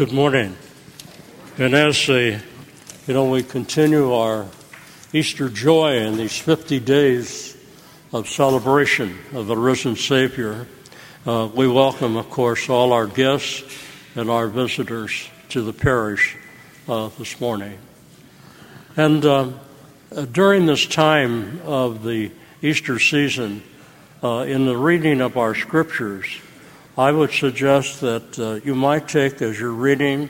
Good morning. And we continue our Easter joy in these 50 days of celebration of the risen Savior, we welcome, of course, all our guests and our visitors to the parish this morning. And during this time of the Easter season, in the reading of our scriptures, I would suggest that you might take as you're reading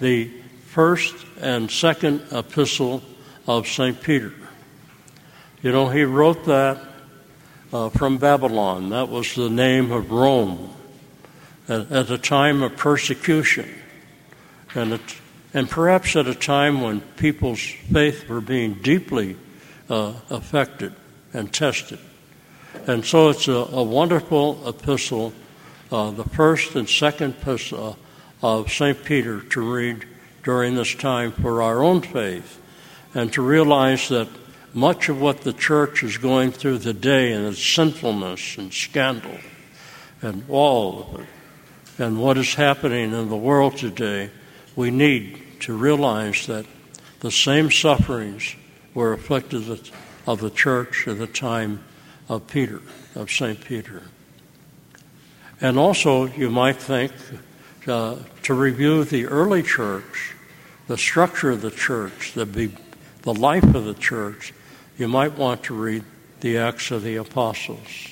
the first and second epistle of St. Peter. You know, he wrote that from Babylon. That was the name of Rome at a time of persecution and perhaps at a time when people's faith were being deeply affected and tested. And so it's a wonderful epistle, the first and second epistle of St. Peter, to read during this time for our own faith and to realize that much of what the church is going through today in its sinfulness and scandal and all of it, and what is happening in the world today, we need to realize that the same sufferings were afflicted of the church at the time of Peter, of St. Peter. And also, you might think, to review the early church, the structure of the church, the life of the church, you might want to read the Acts of the Apostles.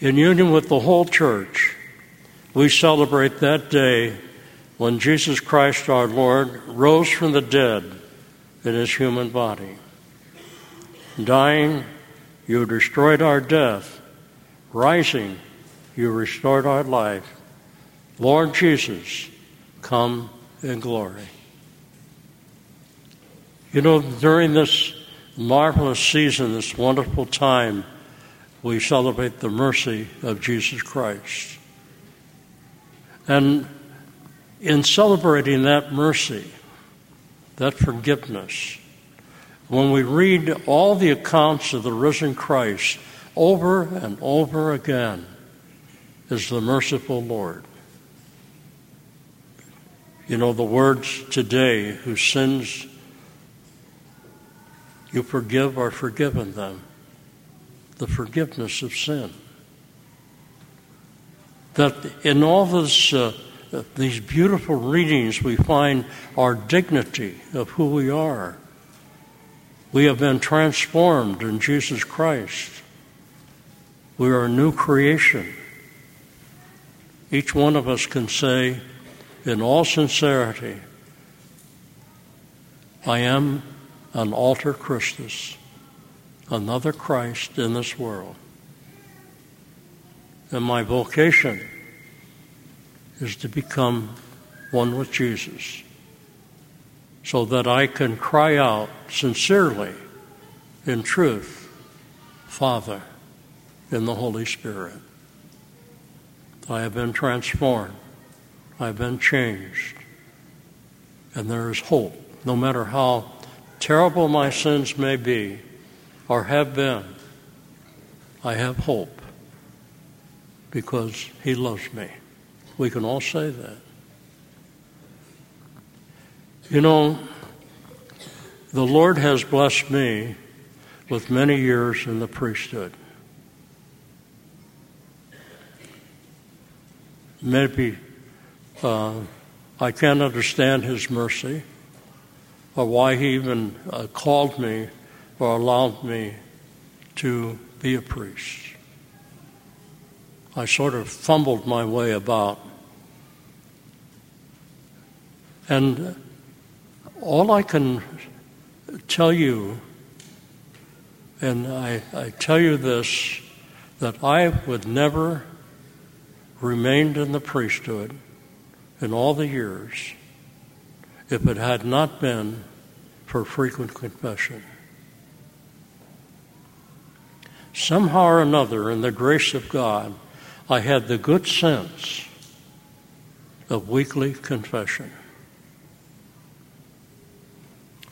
In union with the whole church, we celebrate that day when Jesus Christ our Lord rose from the dead in his human body. Dying, you destroyed our death. Rising, you restored our life. Lord Jesus, come in glory. You know, during this marvelous season, this wonderful time, we celebrate the mercy of Jesus Christ. And in celebrating that mercy, that forgiveness, when we read all the accounts of the risen Christ over and over again, is the merciful Lord. You know, the words today, whose sins you forgive are forgiven them. The forgiveness of sin. That in all this, these beautiful readings, we find our dignity of who we are. We have been transformed in Jesus Christ. We are a new creation. Each one of us can say, in all sincerity, I am an alter Christus, another Christ in this world. And my vocation is to become one with Jesus so that I can cry out sincerely, in truth, Father, in the Holy Spirit. I have been transformed. I have been changed. And there is hope. No matter how terrible my sins may be or have been, I have hope because he loves me. We can all say that. You know, the Lord has blessed me with many years in the priesthood. Maybe I can't understand his mercy or why he even called me or allowed me to be a priest. I sort of fumbled my way about. And all I can tell you, and I tell you this, that I would never remained in the priesthood in all the years if it had not been for frequent confession. Somehow or another, in the grace of God, I had the good sense of weekly confession.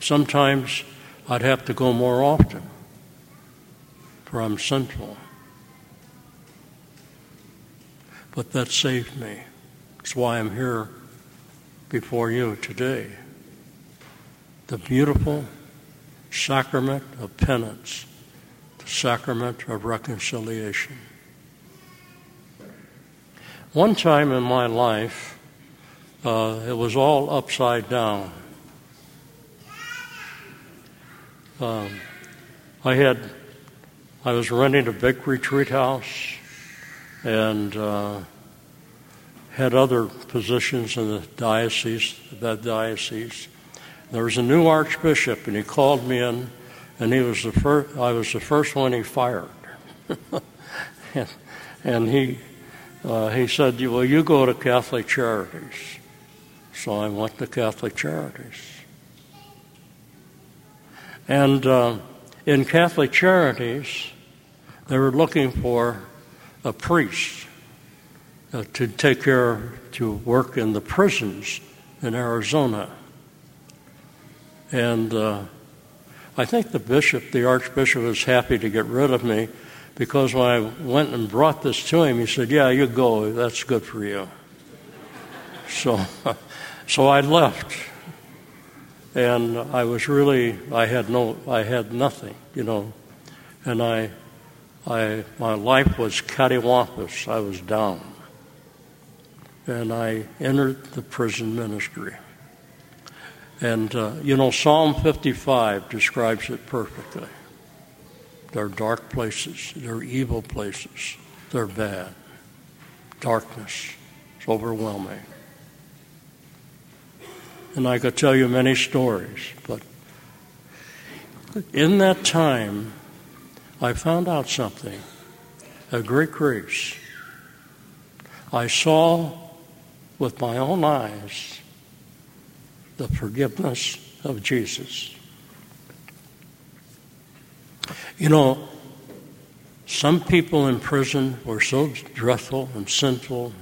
Sometimes I'd have to go more often. from Central. But that saved me. That's why I'm here before you today. The beautiful sacrament of penance, the sacrament of reconciliation. One time in my life, it was all upside down. I was renting a big retreat house and had other positions in that diocese. There was a new archbishop, and he called me in, and he was the first one he fired. and he said, "Well, you go to Catholic Charities." So I went to Catholic Charities. And in Catholic Charities, they were looking for a priest to take care, to work in the prisons in Arizona. And I think the Archbishop was happy to get rid of me, because when I went and brought this to him, he said, "Yeah, you go, that's good for you." So I left, and I had nothing, and my life was cattywampus. I was down. And I entered the prison ministry. And, Psalm 55 describes it perfectly. They're dark places. They're evil places. They're bad. Darkness. It's overwhelming. And I could tell you many stories, but in that time, I found out something, a great grace. I saw with my own eyes the forgiveness of Jesus. Some people in prison were so dreadful and sinful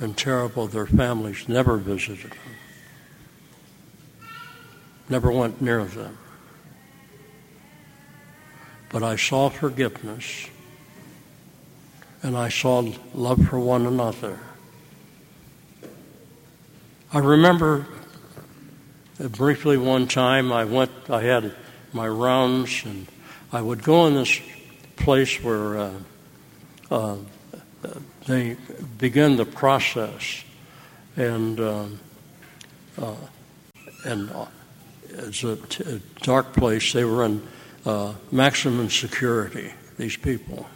and terrible, their families never visited them, never went near them. But I saw forgiveness, and I saw love for one another. I remember briefly one time I had my rounds, and I would go in this place where they begin the process, and it's a dark place. They were in maximum security, these people.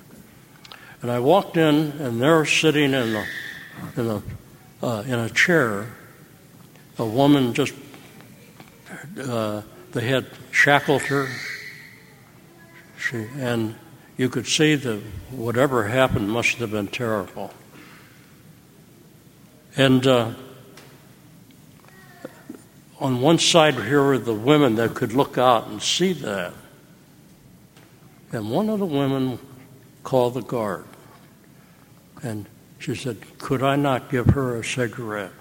And I walked in, and they're sitting in a chair. A woman they had shackled her. And you could see that whatever happened must have been terrible. And on one side here were the women that could look out and see that. And one of the women called the guard, and she said, "Could I not give her a cigarette?"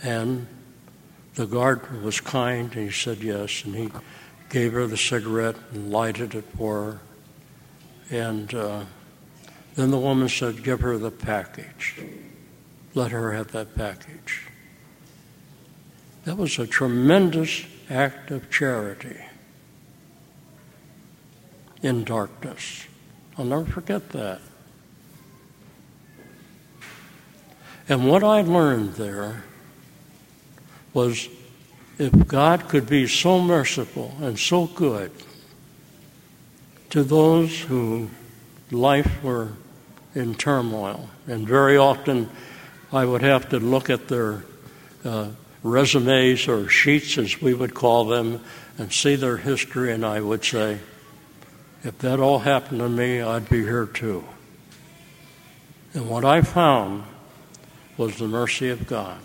And the guard was kind, and he said yes, and he gave her the cigarette and lighted it for her. And then the woman said, "Give her the package. Let her have that package." That was a tremendous act of charity in darkness. I'll never forget that. And what I learned there was, if God could be so merciful and so good to those whose life were in turmoil, and very often I would have to look at their resumes, or sheets as we would call them, and see their history, and I would say, if that all happened to me, I'd be here too. And what I found was the mercy of God.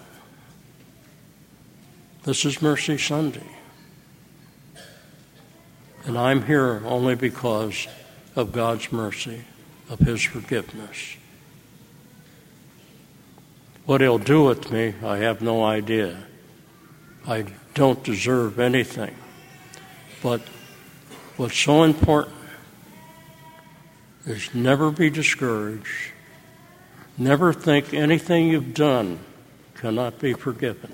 This is Mercy Sunday. And I'm here only because of God's mercy, of His forgiveness. What He'll do with me, I have no idea. I don't deserve anything. But What's so important is never be discouraged. Never think anything you've done cannot be forgiven,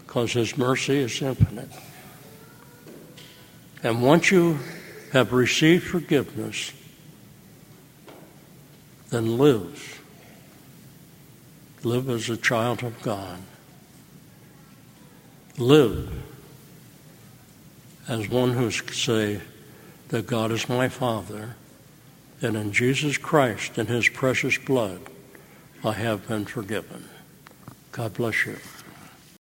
because His mercy is infinite. And once you have received forgiveness, then live. Live as a child of God. Live as one who say that God is my Father, and in Jesus Christ and His precious blood, I have been forgiven. God bless you.